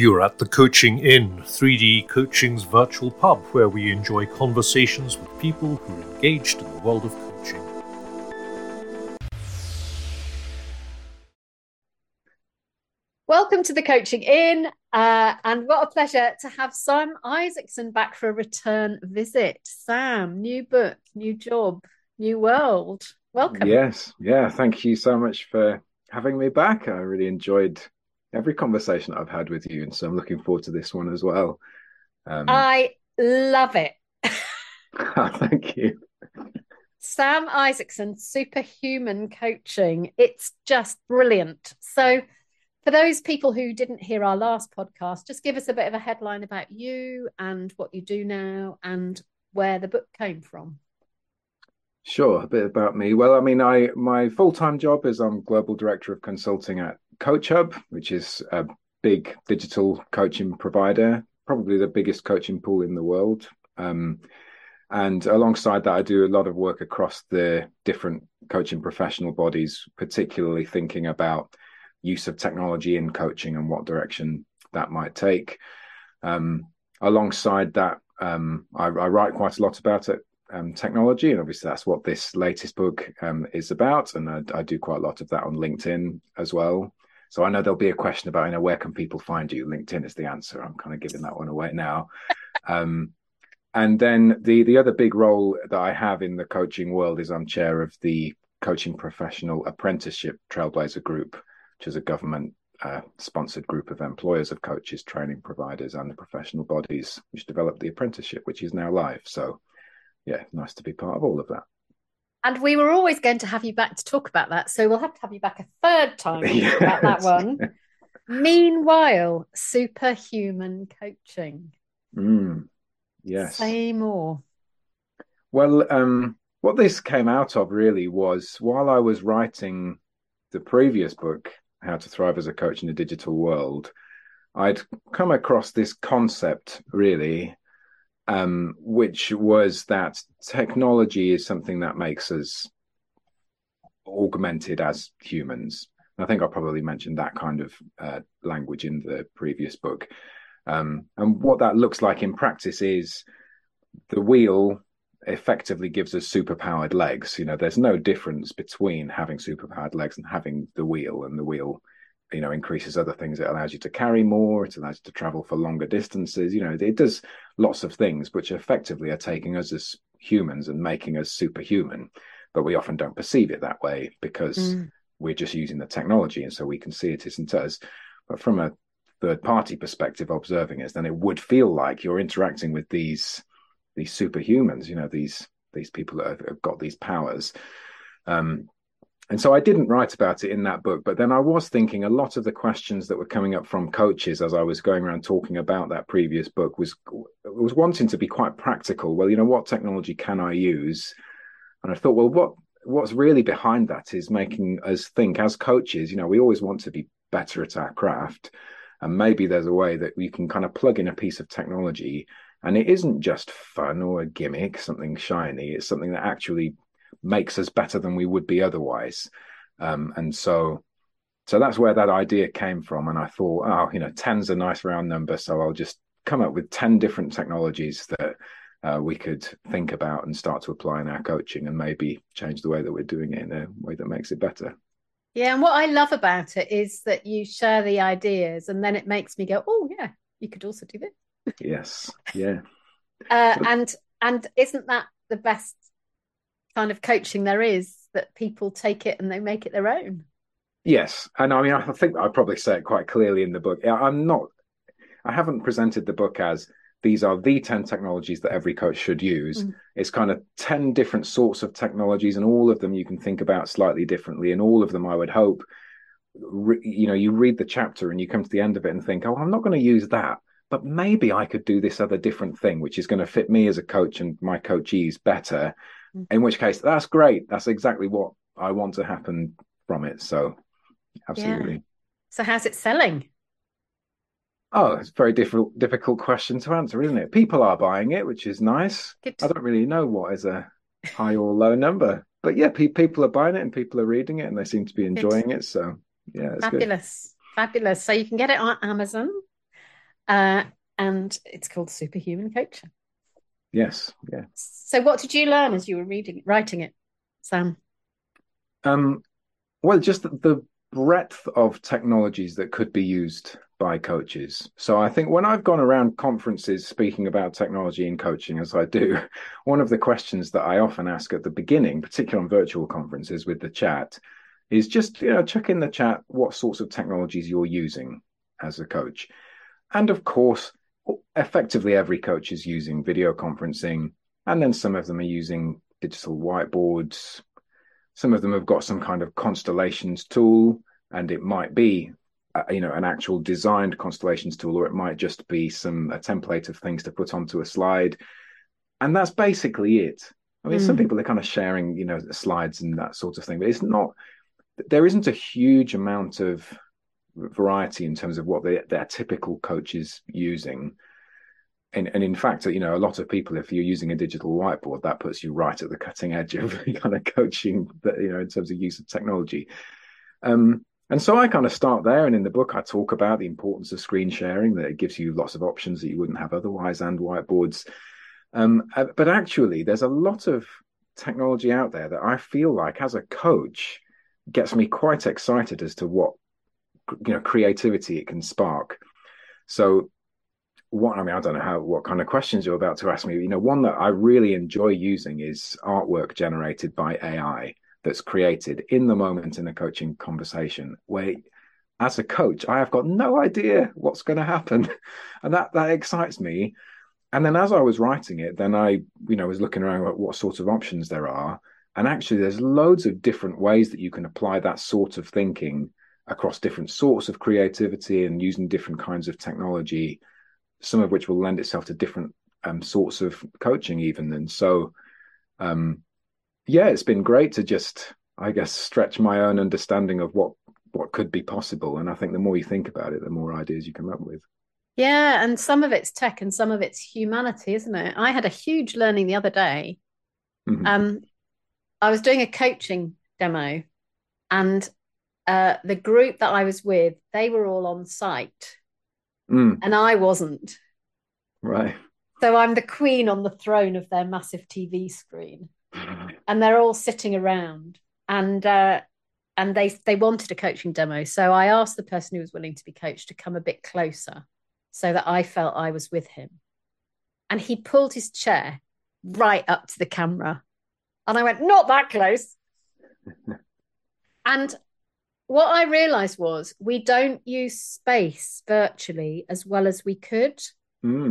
You're at The Coaching Inn, 3D Coaching's virtual pub, where we enjoy conversations with people who are engaged in the world of coaching. Welcome to The Coaching Inn, and what a pleasure to have Sam Isaacson back for a return visit. Sam, new book, new job, new world. Welcome. Yes, thank you so much for having me back. I really enjoyed every conversation I've had with you, and so I'm looking forward to this one as well. I love it. Thank you. Sam Isaacson, Superhuman Coaching. It's just brilliant. So for those people who didn't hear our last podcast, just give us a bit of a headline about you and what you do now and where the book came from. Sure, a bit about me. Well, my full-time job is I'm Global Director of Consulting at Coach Hub, which is a big digital coaching provider, probably the biggest coaching pool in the world. And alongside that, I do a lot of work across the different coaching professional bodies, particularly thinking about use of technology in coaching and what direction that might take. Alongside that, I write quite a lot about it. Technology, and obviously that's what this latest book is about, and I do quite a lot of that on LinkedIn as well. So I know there'll be a question about, where can people find you? LinkedIn is the answer. I'm kind of giving that one away now. And then the other big role that I have in the coaching world is I'm chair of the Coaching Professional Apprenticeship Trailblazer Group, which is a government sponsored group of employers of coaches, training providers, and the professional bodies which developed the apprenticeship, which is now live. So yeah, nice to be part of all of that. And we were always going to have you back to talk about that, so we'll have to have you back a third time about that one. Meanwhile, Superhuman Coaching. Yes. Say more. Well, what this came out of really was, while I was writing the previous book, How to Thrive as a Coach in a Digital World, I'd come across this concept really, which was that technology is something that makes us augmented as humans. And I think I probably mentioned that kind of language in the previous book. And what that looks like in practice is the wheel effectively gives us superpowered legs. There's no difference between having superpowered legs and having the wheel. And the wheel, increases other things. It allows you to carry more. It allows you to travel for longer distances. It does lots of things which effectively are taking us as humans and making us superhuman. But we often don't perceive it that way because we're just using the technology. And so we can see it isn't us. But from a third party perspective, observing us, then it would feel like you're interacting with these superhumans, these people that have got these powers. And so I didn't write about it in that book, but then I was thinking a lot of the questions that were coming up from coaches as I was going around talking about that previous book was wanting to be quite practical. Well, what technology can I use? And I thought, well, what's really behind that is making us think as coaches, we always want to be better at our craft. And maybe there's a way that you can kind of plug in a piece of technology. And it isn't just fun or a gimmick, something shiny. It's something that actually makes us better than we would be otherwise, and so that's where that idea came from. And I thought, 10's a nice round number, so I'll just come up with 10 different technologies that we could think about and start to apply in our coaching, and maybe change the way that we're doing it in a way that makes it better. Yeah, and what I love about it is that you share the ideas, and then it makes me go, oh yeah, you could also do this. Yes, yeah. and isn't that the best kind of coaching there is, that people take it and they make it their own? Yes, and I think I probably say it quite clearly in the book. I haven't presented the book as these are the 10 technologies that every coach should use. It's kind of 10 different sorts of technologies, and all of them you can think about slightly differently, and all of them I would hope you read the chapter and you come to the end of it and think, oh, I'm not going to use that, but maybe I could do this other different thing which is going to fit me as a coach and my coachees better. In which case, that's great. That's exactly what I want to happen from it. So, absolutely. Yeah. So, how's it selling? Oh, it's a very difficult question to answer, isn't it? People are buying it, which is nice. I don't really know what is a high or low number. But yeah, people are buying it and people are reading it and they seem to be enjoying it. So, yeah, it's fabulous. Good. Fabulous. So, you can get it on Amazon. And it's called Superhuman Coaching. Yes. Yeah. So what did you learn as you were writing it, Sam? Well, just the breadth of technologies that could be used by coaches. So I think when I've gone around conferences speaking about technology and coaching, as I do, one of the questions that I often ask at the beginning, particularly on virtual conferences with the chat, is just, you know, check in the chat what sorts of technologies you're using as a coach. And of course, effectively every coach is using video conferencing, and then some of them are using digital whiteboards. Some of them have got some kind of constellations tool, and it might be an actual designed constellations tool, or it might just be a template of things to put onto a slide. And that's basically it. I mean, some people are kind of sharing, slides and that sort of thing, but there isn't a huge amount of variety in terms of what their typical coach is using. And in fact, a lot of people, if you're using a digital whiteboard, that puts you right at the cutting edge of kind of coaching, in terms of use of technology. And so I kind of start there. And in the book, I talk about the importance of screen sharing, that it gives you lots of options that you wouldn't have otherwise, and whiteboards. But actually, there's a lot of technology out there that I feel like, as a coach, gets me quite excited as to what, creativity it can spark. So I don't know what kind of questions you're about to ask me. One that I really enjoy using is artwork generated by AI that's created in the moment in a coaching conversation, where as a coach, I have got no idea what's going to happen. And that excites me. And then as I was writing it, then I, was looking around at what sorts of options there are. And actually, there's loads of different ways that you can apply that sort of thinking across different sorts of creativity and using different kinds of technology, some of which will lend itself to different sorts of coaching even. And so, it's been great to just, I guess, stretch my own understanding of what could be possible. And I think the more you think about it, the more ideas you come up with. Yeah. And some of it's tech and some of it's humanity, isn't it? I had a huge learning the other day. Mm-hmm. I was doing a coaching demo, and the group that I was with, they were all on site. And I wasn't. Right. So I'm the queen on the throne of their massive TV screen. And they're all sitting around. And they wanted a coaching demo. So I asked the person who was willing to be coached to come a bit closer so that I felt I was with him. And he pulled his chair right up to the camera. And I went, not that close. And what I realised was we don't use space virtually as well as we could. So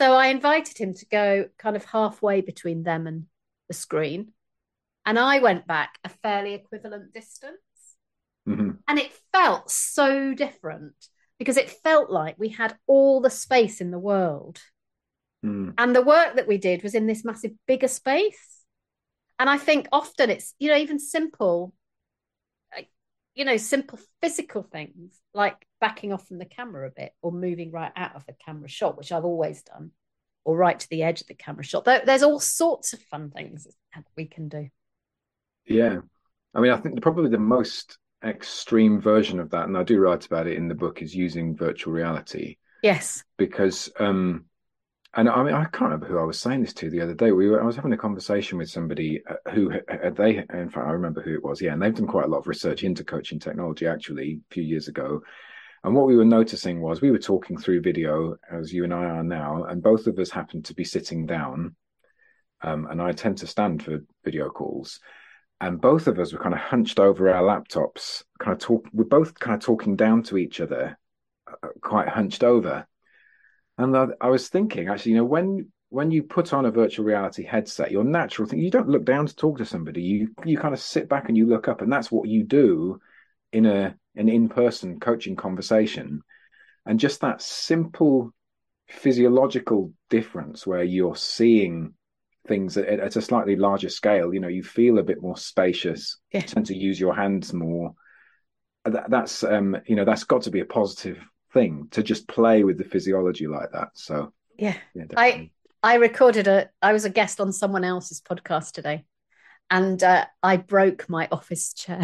I invited him to go kind of halfway between them and the screen. And I went back a fairly equivalent distance. Mm-hmm. And it felt so different, because it felt like we had all the space in the world. And the work that we did was in this massive, bigger space. And I think often it's, even simple, simple physical things like backing off from the camera a bit, or moving right out of the camera shot, which I've always done, or right to the edge of the camera shot. There's all sorts of fun things that we can do. Yeah. I mean, I think probably the most extreme version of that, and I do write about it in the book, is using virtual reality. Yes. Because, and I mean, I can't remember who I was saying this to the other day. I was having a conversation with somebody who in fact, I remember who it was. Yeah. And they've done quite a lot of research into coaching technology, actually, a few years ago. And what we were noticing was we were talking through video, as you and I are now, and both of us happened to be sitting down. And I tend to stand for video calls. And both of us were kind of hunched over our laptops, we're both kind of talking down to each other, quite hunched over. And I was thinking, actually, when you put on a virtual reality headset, your natural thing, you don't look down to talk to somebody. You kind of sit back and you look up, and that's what you do in an in-person coaching conversation. And just that simple physiological difference where you're seeing things at a slightly larger scale, you feel a bit more spacious, you tend to use your hands more. That's, that's got to be a positive thing, to just play with the physiology like that. So I recorded I was a guest on someone else's podcast today, and I broke my office chair.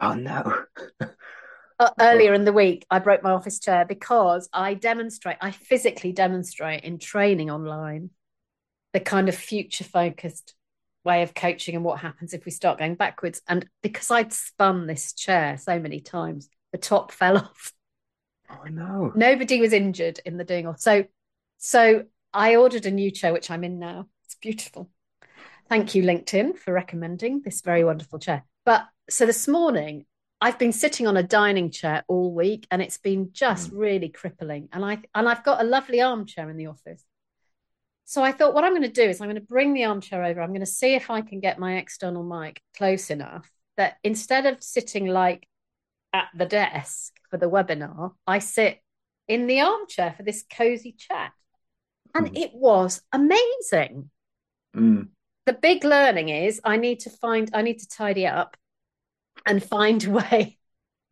Oh no. earlier in the week, I broke my office chair because I physically demonstrate in training online the kind of future-focused way of coaching and what happens if we start going backwards. And because I'd spun this chair so many times, the top fell off. Oh, no. Nobody was injured in the doing off. So I ordered a new chair, which I'm in now. It's beautiful. Thank you, LinkedIn, for recommending this very wonderful chair. But so this morning, I've been sitting on a dining chair all week, and it's been just really crippling. And I've got a lovely armchair in the office. So I thought what I'm going to do is I'm going to bring the armchair over. I'm going to see if I can get my external mic close enough that instead of sitting like at the desk for the webinar, I sit in the armchair for this cozy chat. And it was amazing. The big learning is I need to tidy up and find a way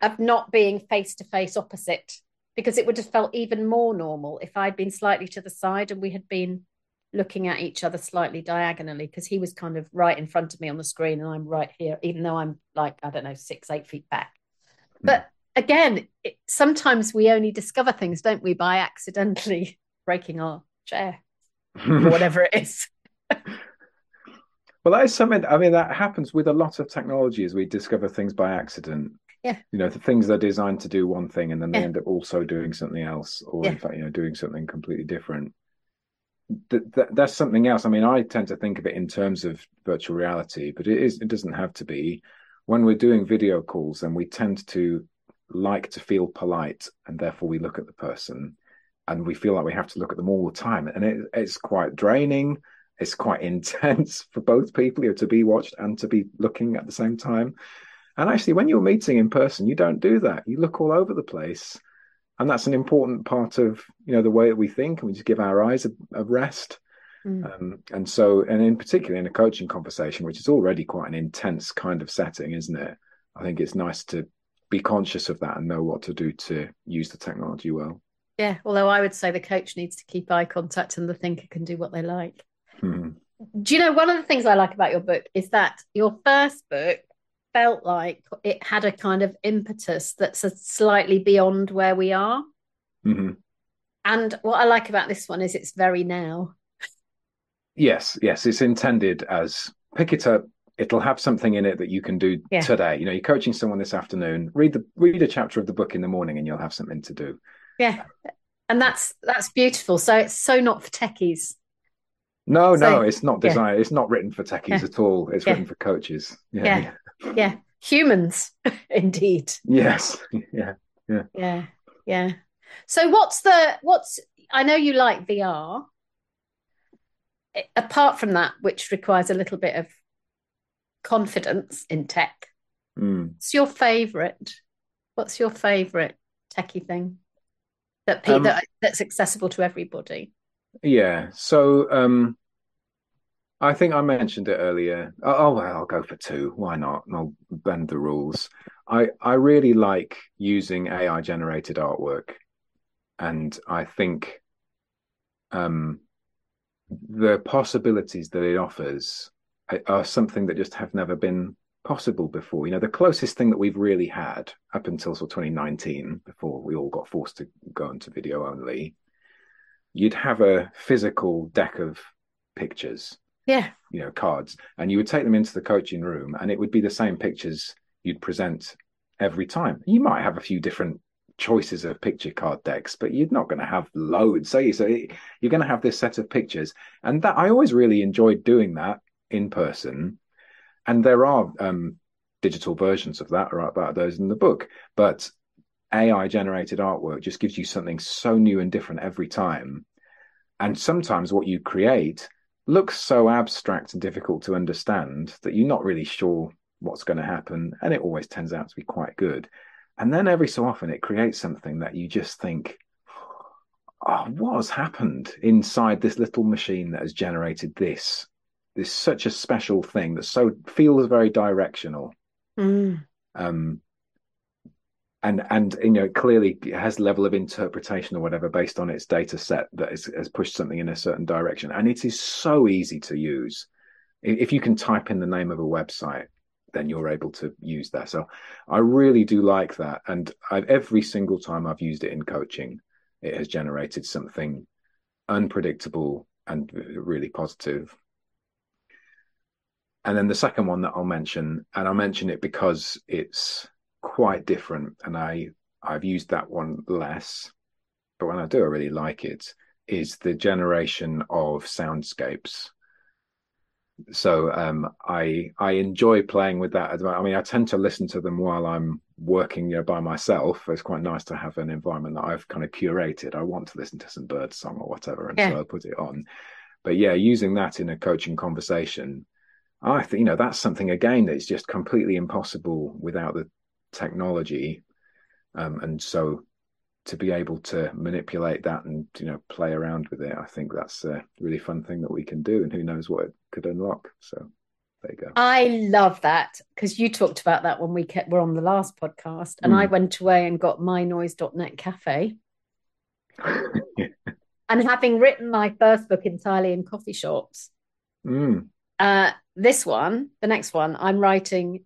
of not being face-to-face opposite, because it would have felt even more normal if I'd been slightly to the side and we had been looking at each other slightly diagonally, because he was kind of right in front of me on the screen and I'm right here, even though I'm like, I don't know, 6-8 feet back. But again, sometimes we only discover things, don't we, by accidentally breaking our chair or whatever it is. Well, that is something, I mean, that happens with a lot of technologies. We discover things by accident. Yeah. You know, the things that are designed to do one thing, and then they end up also doing something else, or in fact, you know, doing something completely different. That's something else. I mean, I tend to think of it in terms of virtual reality, but it doesn't have to be. When we're doing video calls, and we tend to like to feel polite, and therefore we look at the person and we feel like we have to look at them all the time. And it's quite draining. It's quite intense for both people, to be watched and to be looking at the same time. And actually, when you're meeting in person, you don't do that. You look all over the place. And that's an important part of, you know, the way that we think, and we just give our eyes a rest. And in particular in a coaching conversation, which is already quite an intense kind of setting, isn't it? I think it's nice to be conscious of that and know what to do to use the technology well. Yeah, although I would say the coach needs to keep eye contact and the thinker can do what they like. Do you know, one of the things I like about your book is that your first book felt like it had a kind of impetus that's slightly beyond where we are. And what I like about this one is it's very now. Yes, it's intended as pick it up. It'll have something in it that you can do today. You know, you're coaching someone this afternoon, read a chapter of the book in the morning and you'll have something to do. Yeah, and that's beautiful. So it's so not for techies. No, it's not designed. It's not written for techies at all. It's written for coaches. Yeah. Humans, indeed. Yes. Yeah. So what's I know you like VR. Apart from that, which requires a little bit of confidence in tech. What's your favourite techie thing that's accessible to everybody? Yeah. So I think I mentioned it earlier. Oh, well, I'll go for two. Why not? And I'll bend the rules. I really like using AI generated artwork. And I think the possibilities that it offers are something that just have never been possible before. You know, the closest thing that we've really had up until sort of 2019, before we all got forced to go into video only, you'd have a physical deck of pictures, you know, cards, and you would take them into the coaching room and it would be the same pictures you'd present every time. You might have a few different choices of picture card decks, but you're not going to have loads. So you're going to have this set of pictures, and that I always really enjoyed doing that in person. And there are digital versions of that, right? About those in the book, but AI generated artwork just gives you something so new and different every time. And sometimes what you create looks so abstract and difficult to understand that you're not really sure what's going to happen, and it always turns out to be quite good. And then every so often it creates something that you just think, oh, what has happened inside this little machine that has generated this such a special thing that so feels very directional. And you know, clearly it has level of interpretation or whatever based on its data set that has pushed something in a certain direction. And it is so easy to use. If you can type in the name of a website then you're able to use that. So I really do like that. And every single time I've used it in coaching, it has generated something unpredictable and really positive. And then the second one that I'll mention, and I'll mention it because it's quite different, and I've used that one less, but when I do, I really like it, is the generation of soundscapes. So I enjoy playing with that. I mean, I tend to listen to them while I'm working, you know, by myself. It's quite nice to have an environment that I've kind of curated. I want to listen to some bird song or whatever, and so I put it on. But yeah, using that in a coaching conversation, I think, you know, that's something again that's just completely impossible without the technology, and so to be able to manipulate that and, you know, play around with it, I think that's a really fun thing that we can do, and who knows what it could unlock. So there you go. I love that, because you talked about that when we're on the last podcast, and I went away and got mynoise.net cafe. And having written my first book entirely in coffee shops, this one, the next one, I'm writing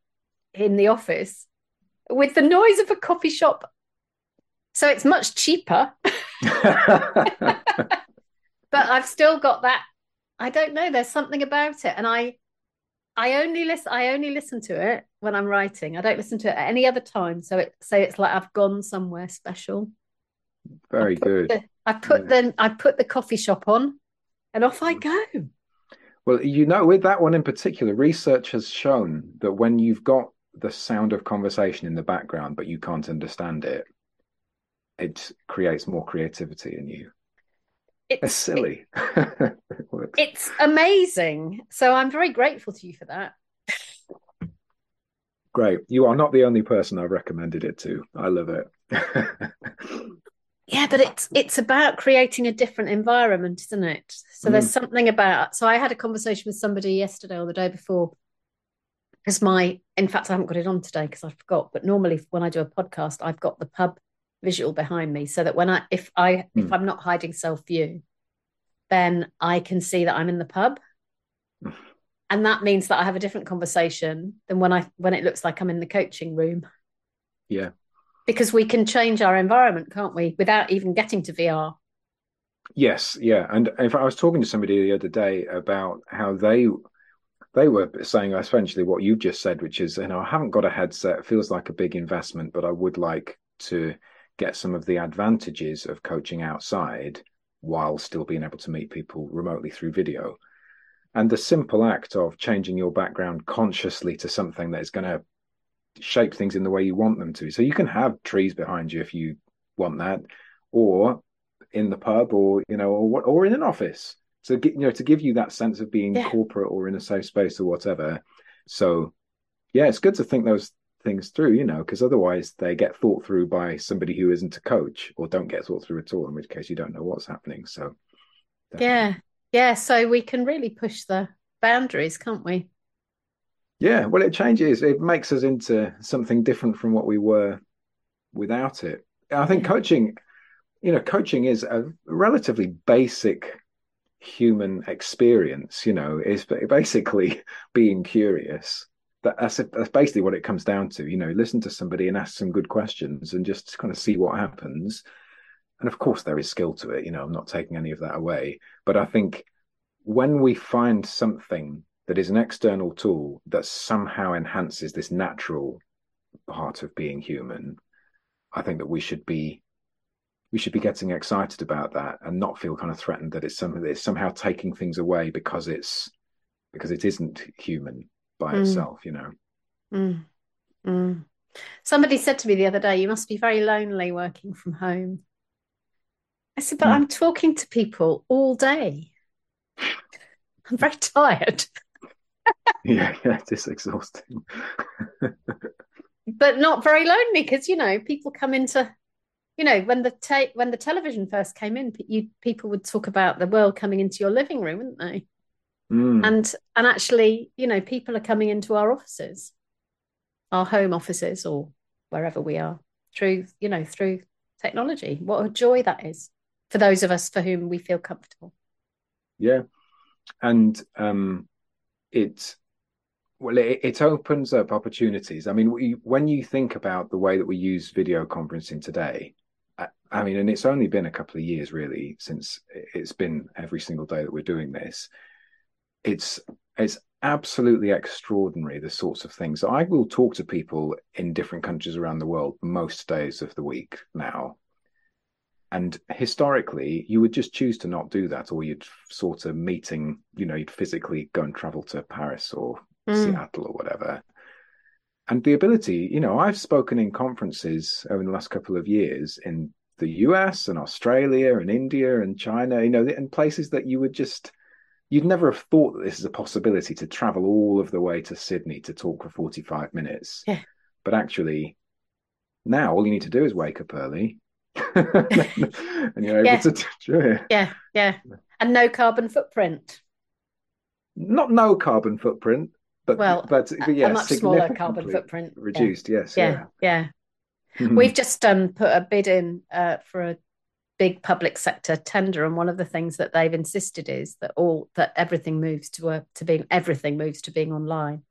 in the office with the noise of a coffee shop. So it's much cheaper, but I've still got that. I don't know. There's something about it, and I only listen to it when I'm writing. I don't listen to it at any other time. So it's like I've gone somewhere special. Very good. I put the coffee shop on, and off I go. Well, you know, with that one in particular, research has shown that when you've got the sound of conversation in the background, but you can't understand it, it creates more creativity in you. It's silly. It works. It's amazing. So I'm very grateful to you for that. Great. You are not the only person I've recommended it to. I love it. Yeah, but it's about creating a different environment, isn't it? So there's something about. So I had a conversation with somebody yesterday or the day before, because in fact, I haven't got it on today because I forgot. But normally, when I do a podcast, I've got the pub visual behind me, so that when if I'm not hiding self view, then I can see that I'm in the pub, and that means that I have a different conversation than when it looks like I'm in the coaching room. Yeah. Because we can change our environment, can't we, without even getting to VR? Yes, yeah. And in fact, I was talking to somebody the other day about how they were saying essentially what you've just said, which is, you know, I haven't got a headset. It feels like a big investment, but I would like to get some of the advantages of coaching outside while still being able to meet people remotely through video. And the simple act of changing your background consciously to something that is going to shape things in the way you want them to. So you can have trees behind you if you want that, or in the pub, or, you know, or in an office. So, you know, to give you that sense of being corporate or in a safe space or whatever. So yeah, it's good to think those things through, you know, because otherwise they get thought through by somebody who isn't a coach, or don't get thought through at all, in which case you don't know what's happening. So definitely. Yeah. So we can really push the boundaries, can't we? Yeah, well, it changes. It makes us into something different from what we were without it. I think coaching is a relatively basic human experience, you know, is basically being curious. That's basically what it comes down to. You know, listen to somebody and ask some good questions and just kind of see what happens. And of course, there is skill to it. You know, I'm not taking any of that away. But I think when we find something that is an external tool that somehow enhances this natural part of being human, I think that we should be getting excited about that and not feel kind of threatened that it's something that is somehow taking things away because it isn't human by itself, you know. Somebody said to me the other day, you must be very lonely working from home. I said, but I'm talking to people all day. I'm very tired. Yeah, just exhausting. But not very lonely, because, you know, people come into, you know, when the television first came in, people would talk about the world coming into your living room, wouldn't they? And actually, you know, people are coming into our offices, our home offices, or wherever we are, through technology. What a joy that is for those of us for whom we feel comfortable. Yeah. And Well, it opens up opportunities. I mean, when you think about the way that we use video conferencing today, I mean, and it's only been a couple of years really since it's been every single day that we're doing this. It's absolutely extraordinary, the sorts of things. I will talk to people in different countries around the world most days of the week now. And historically, you would just choose to not do that, or you'd sort of meeting, you know, you'd physically go and travel to Paris or Seattle or whatever. And the ability, you know, I've spoken in conferences over the last couple of years in the US and Australia and India and China, you know, and places that you would just, you'd never have thought that this is a possibility, to travel all of the way to Sydney to talk for 45 minutes. Yeah. But actually, now all you need to do is wake up early and you're able to do it. Yeah, yeah. And no carbon footprint. Not no carbon footprint. But yeah, a much smaller carbon footprint. Reduced, yeah. Yes. Yeah. We've just put a bid in for a big public sector tender, and one of the things that they've insisted is that everything moves to being online.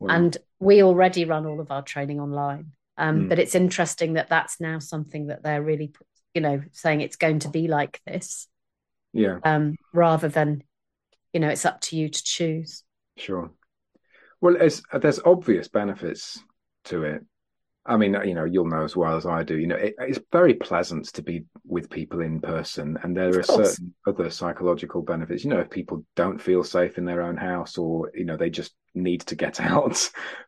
Wow. And we already run all of our training online, but it's interesting that that's now something that they're really, you know, saying it's going to be like this. Yeah. Rather than, you know, it's up to you to choose. Sure. Well, there's obvious benefits to it. I mean, you know, you'll know as well as I do, you know, it's very pleasant to be with people in person. And there are certain other psychological benefits. You know, if people don't feel safe in their own house, or, you know, they just need to get out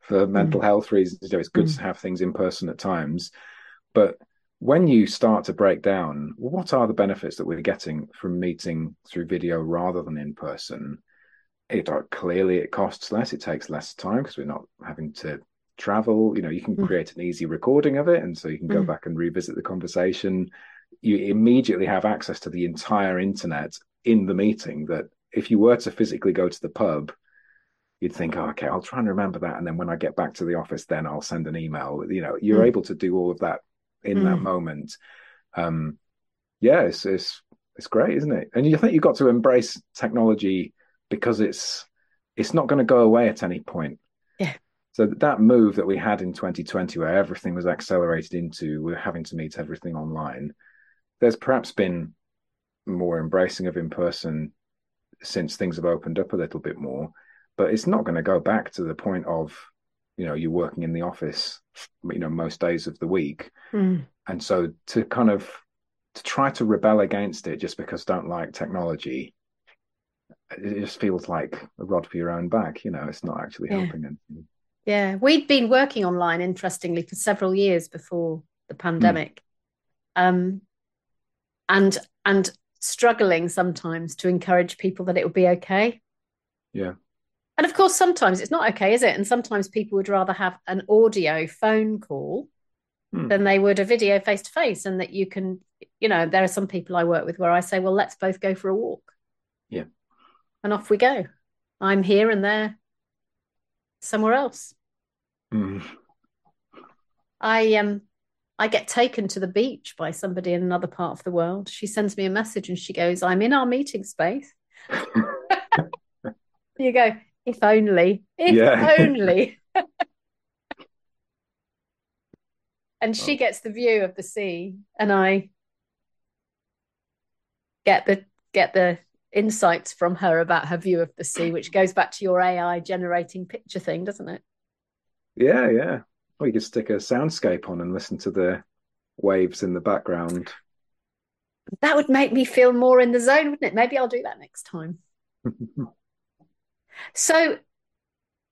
for mental health reasons, you know, it's good to have things in person at times. But when you start to break down, what are the benefits that we're getting from meeting through video rather than in person? It costs less, it takes less time because we're not having to travel. You know, you can create an easy recording of it, and so you can go back and revisit the conversation. You immediately have access to the entire internet in the meeting, that if you were to physically go to the pub, you'd think, oh, okay, I'll try and remember that, and then when I get back to the office, then I'll send an email. You know, you're able to do all of that in that moment. It's great, isn't it? And you think you've got to embrace technology, because it's not going to go away at any point. Yeah. So that move that we had in 2020, where everything was accelerated into, we're having to meet everything online, there's perhaps been more embracing of in person since things have opened up a little bit more. But it's not going to go back to the point of, you know, you're working in the office, you know, most days of the week. And so to try to rebel against it just because I don't like technology, it just feels like a rod for your own back. You know, it's not actually helping anything. Yeah, we'd been working online, interestingly, for several years before the pandemic, and struggling sometimes to encourage people that it would be okay. Yeah. And of course, sometimes it's not okay, is it? And sometimes people would rather have an audio phone call than they would a video face-to-face, and that you can, you know, there are some people I work with where I say, well, let's both go for a walk. Yeah. And off we go. I'm here and there, somewhere else. I get taken to the beach by somebody in another part of the world. She sends me a message and she goes, I'm in our meeting space. You go, if only. And she gets the view of the sea, and I get the insights from her about her view of the sea, which goes back to your AI generating picture thing, doesn't it? Yeah. Or you could stick a soundscape on and listen to the waves in the background. That would make me feel more in the zone, wouldn't it? Maybe I'll do that next time. So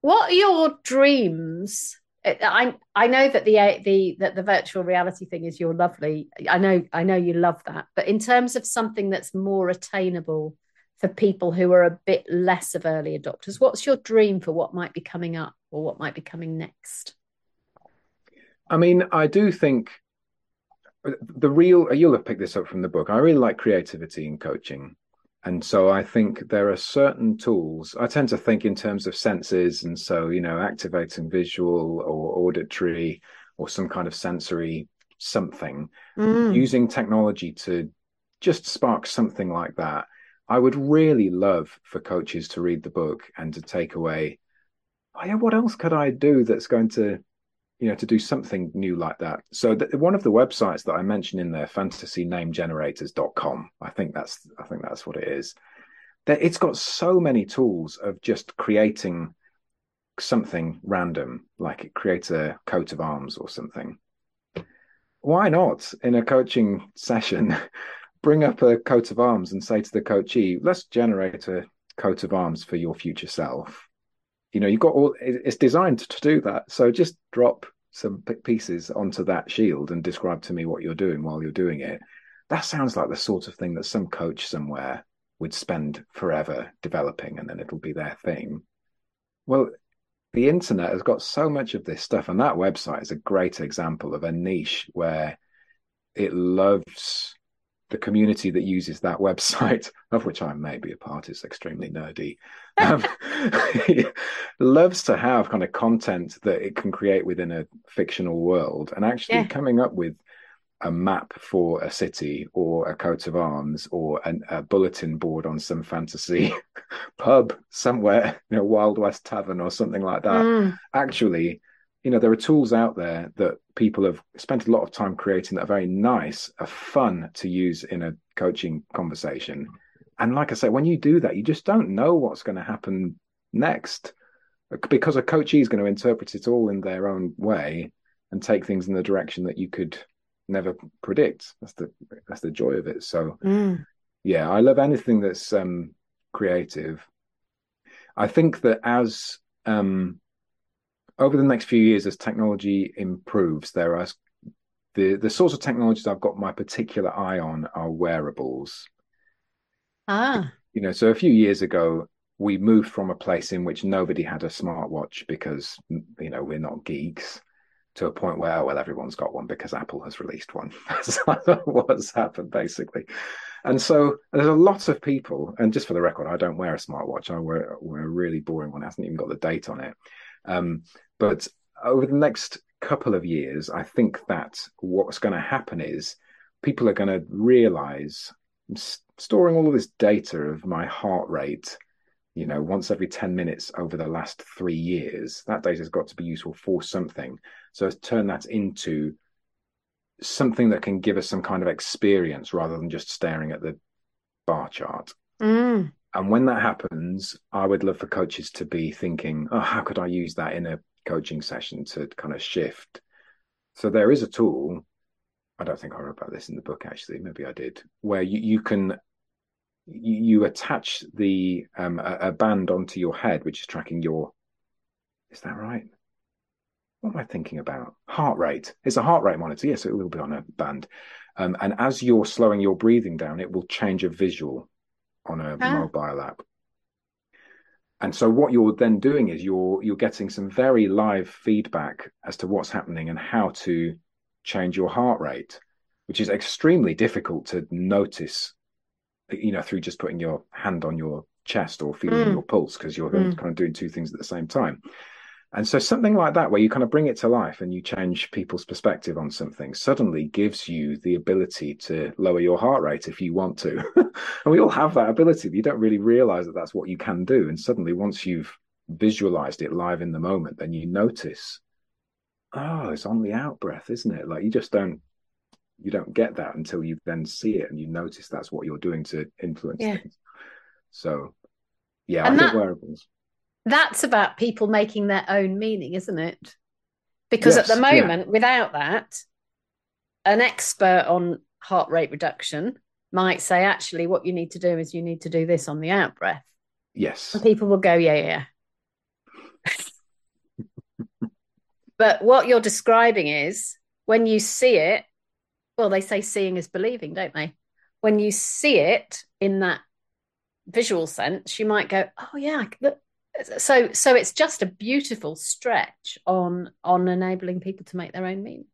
what are your dreams? I know that the virtual reality thing is your lovely. I know you love that. But in terms of something that's more attainable for people who are a bit less of early adopters, what's your dream for what might be coming up, or what might be coming next? I mean, I do think you'll have picked this up from the book. I really like creativity in coaching. And so I think there are certain tools. I tend to think in terms of senses. And so, you know, activating visual or auditory or some kind of sensory something, using technology to just spark something like that. I would really love for coaches to read the book and to take away oh, yeah, what else could I do that's going to, you know, to do something new like that? So one of the websites that I mentioned in there, FantasyNameGenerators.com, I think that's what it is. That it's got so many tools of just creating something random, like it creates a coat of arms or something. Why not, in a coaching session, bring up a coat of arms and say to the coachee, let's generate a coat of arms for your future self. You know, you've got all, it's designed to do that. So just drop some pieces onto that shield and describe to me what you're doing while you're doing it. That sounds like the sort of thing that some coach somewhere would spend forever developing, and then it'll be their thing. Well, the internet has got so much of this stuff, and that website is a great example of a niche where it loves the community that uses that website, of which I may be a part. It's extremely nerdy. Loves to have kind of content that it can create within a fictional world, and actually coming up with a map for a city or a coat of arms or a bulletin board on some fantasy pub somewhere, you know, Wild West Tavern or something like that. Actually, you know, there are tools out there that people have spent a lot of time creating that are very nice, are fun to use in a coaching conversation. And like I say, when you do that, you just don't know what's going to happen next, because a coachee is going to interpret it all in their own way and take things in the direction that you could never predict. That's the joy of it. So yeah, I love anything that's creative. I think that as over the next few years, as technology improves, there are the sorts of technologies I've got my particular eye on are wearables. You know, so a few years ago, we moved from a place in which nobody had a smartwatch because, you know, we're not geeks, to a point where, well, everyone's got one because Apple has released one. That's what's happened, basically. And so there's a lot of people, and just for the record, I don't wear a smartwatch. I wear a really boring one. It hasn't even got the date on it. But over the next couple of years, I think that what's going to happen is people are going to realize I'm storing all of this data of my heart rate, you know, once every 10 minutes over the last 3 years. That data has got to be useful for something. So let's turn that into something that can give us some kind of experience rather than just staring at the bar chart. And when that happens, I would love for coaches to be thinking, oh, how could I use that in a coaching session to kind of shift? So there is a tool, I don't think I wrote about this in the book, actually, maybe I did, where you attach the a band onto your head, which is tracking your, is that right? What am I thinking about? Heart rate. It's a heart rate monitor. Yes, it will be on a band. And as you're slowing your breathing down, it will change a visual on a mobile app. And so what you're then doing is you're getting some very live feedback as to what's happening and how to change your heart rate, which is extremely difficult to notice, you know, through just putting your hand on your chest or feeling your pulse, because you're kind of doing two things at the same time. And so something like that, where you kind of bring it to life and you change people's perspective on something, suddenly gives you the ability to lower your heart rate if you want to. And we all have that ability. You don't really realize that that's what you can do. And suddenly, once you've visualized it live in the moment, then you notice, oh, it's on the out breath, isn't it? Like, you just don't get that until you then see it and you notice that's what you're doing to influence things. So yeah, and I think wearables. That's about people making their own meaning, isn't it? Because at the moment, without that, an expert on heart rate reduction might say, actually, what you need to do is you need to do this on the out breath. Yes. And people will go, yeah. But what you're describing is when you see it, well, they say seeing is believing, don't they? When you see it in that visual sense, you might go, oh, yeah, look. So it's just a beautiful stretch on enabling people to make their own meaning.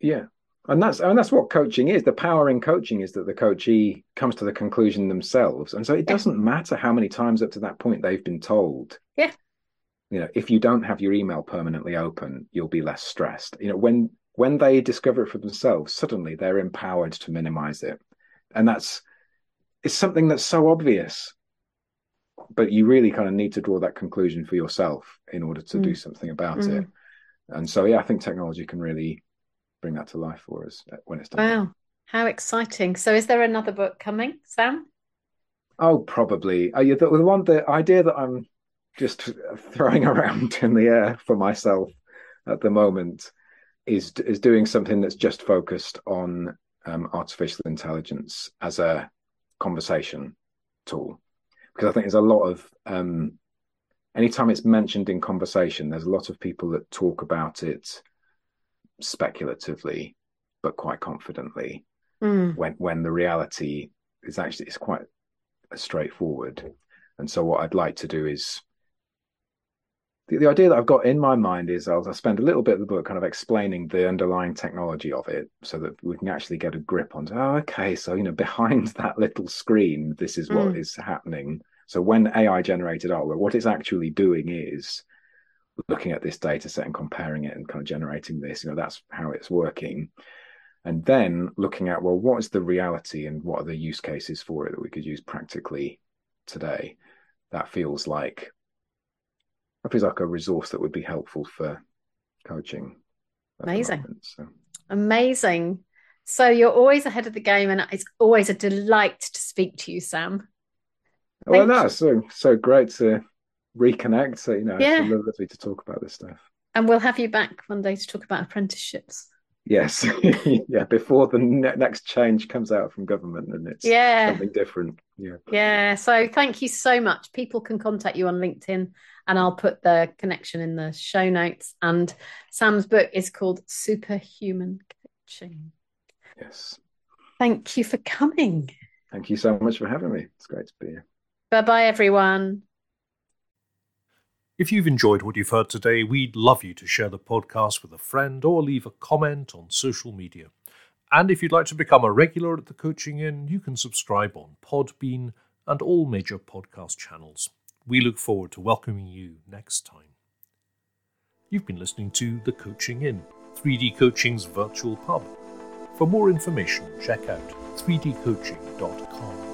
Yeah. And that's what coaching is. The power in coaching is that the coachee comes to the conclusion themselves. And so it doesn't matter how many times up to that point they've been told. Yeah. You know, if you don't have your email permanently open, you'll be less stressed. You know, when they discover it for themselves, suddenly they're empowered to minimize it. And it's something that's so obvious. but you really kind of need to draw that conclusion for yourself in order to do something about it. And so, yeah, I think technology can really bring that to life for us when it's done. Wow, how exciting. So is there another book coming, Sam? Oh, probably. The idea that I'm just throwing around in the air for myself at the moment is doing something that's just focused on artificial intelligence as a conversation tool, because I think there's a lot of anytime it's mentioned in conversation, there's a lot of people that talk about it speculatively but quite confidently, when the reality is actually it's quite straightforward. And so what I'd like to do is the idea that I've got in my mind is I'll spend a little bit of the book kind of explaining the underlying technology of it so that we can actually get a grip on, so behind that little screen, this is what is happening. So when AI generated artwork, what it's actually doing is looking at this data set and comparing it and kind of generating this, that's how it's working. And then looking at, well, what is the reality and what are the use cases for it that we could use practically today? That feels like a resource that would be helpful for coaching. Amazing. So you're always ahead of the game, and it's always a delight to speak to you, Sam. So great to reconnect. So, it's lovely to talk about this stuff. And we'll have you back one day to talk about apprenticeships. Yes. Yeah, before the next change comes out from government and it's something different. Yeah. So thank you so much. People can contact you on LinkedIn, and I'll put the connection in the show notes. And Sam's book is called Superhuman Coaching. Yes. Thank you for coming. Thank you so much for having me. It's great to be here. Bye-bye, everyone. If you've enjoyed what you've heard today, we'd love you to share the podcast with a friend or leave a comment on social media. And if you'd like to become a regular at The Coaching Inn, you can subscribe on Podbean and all major podcast channels. We look forward to welcoming you next time. You've been listening to The Coaching Inn, 3D Coaching's virtual pub. For more information, check out 3dcoaching.com.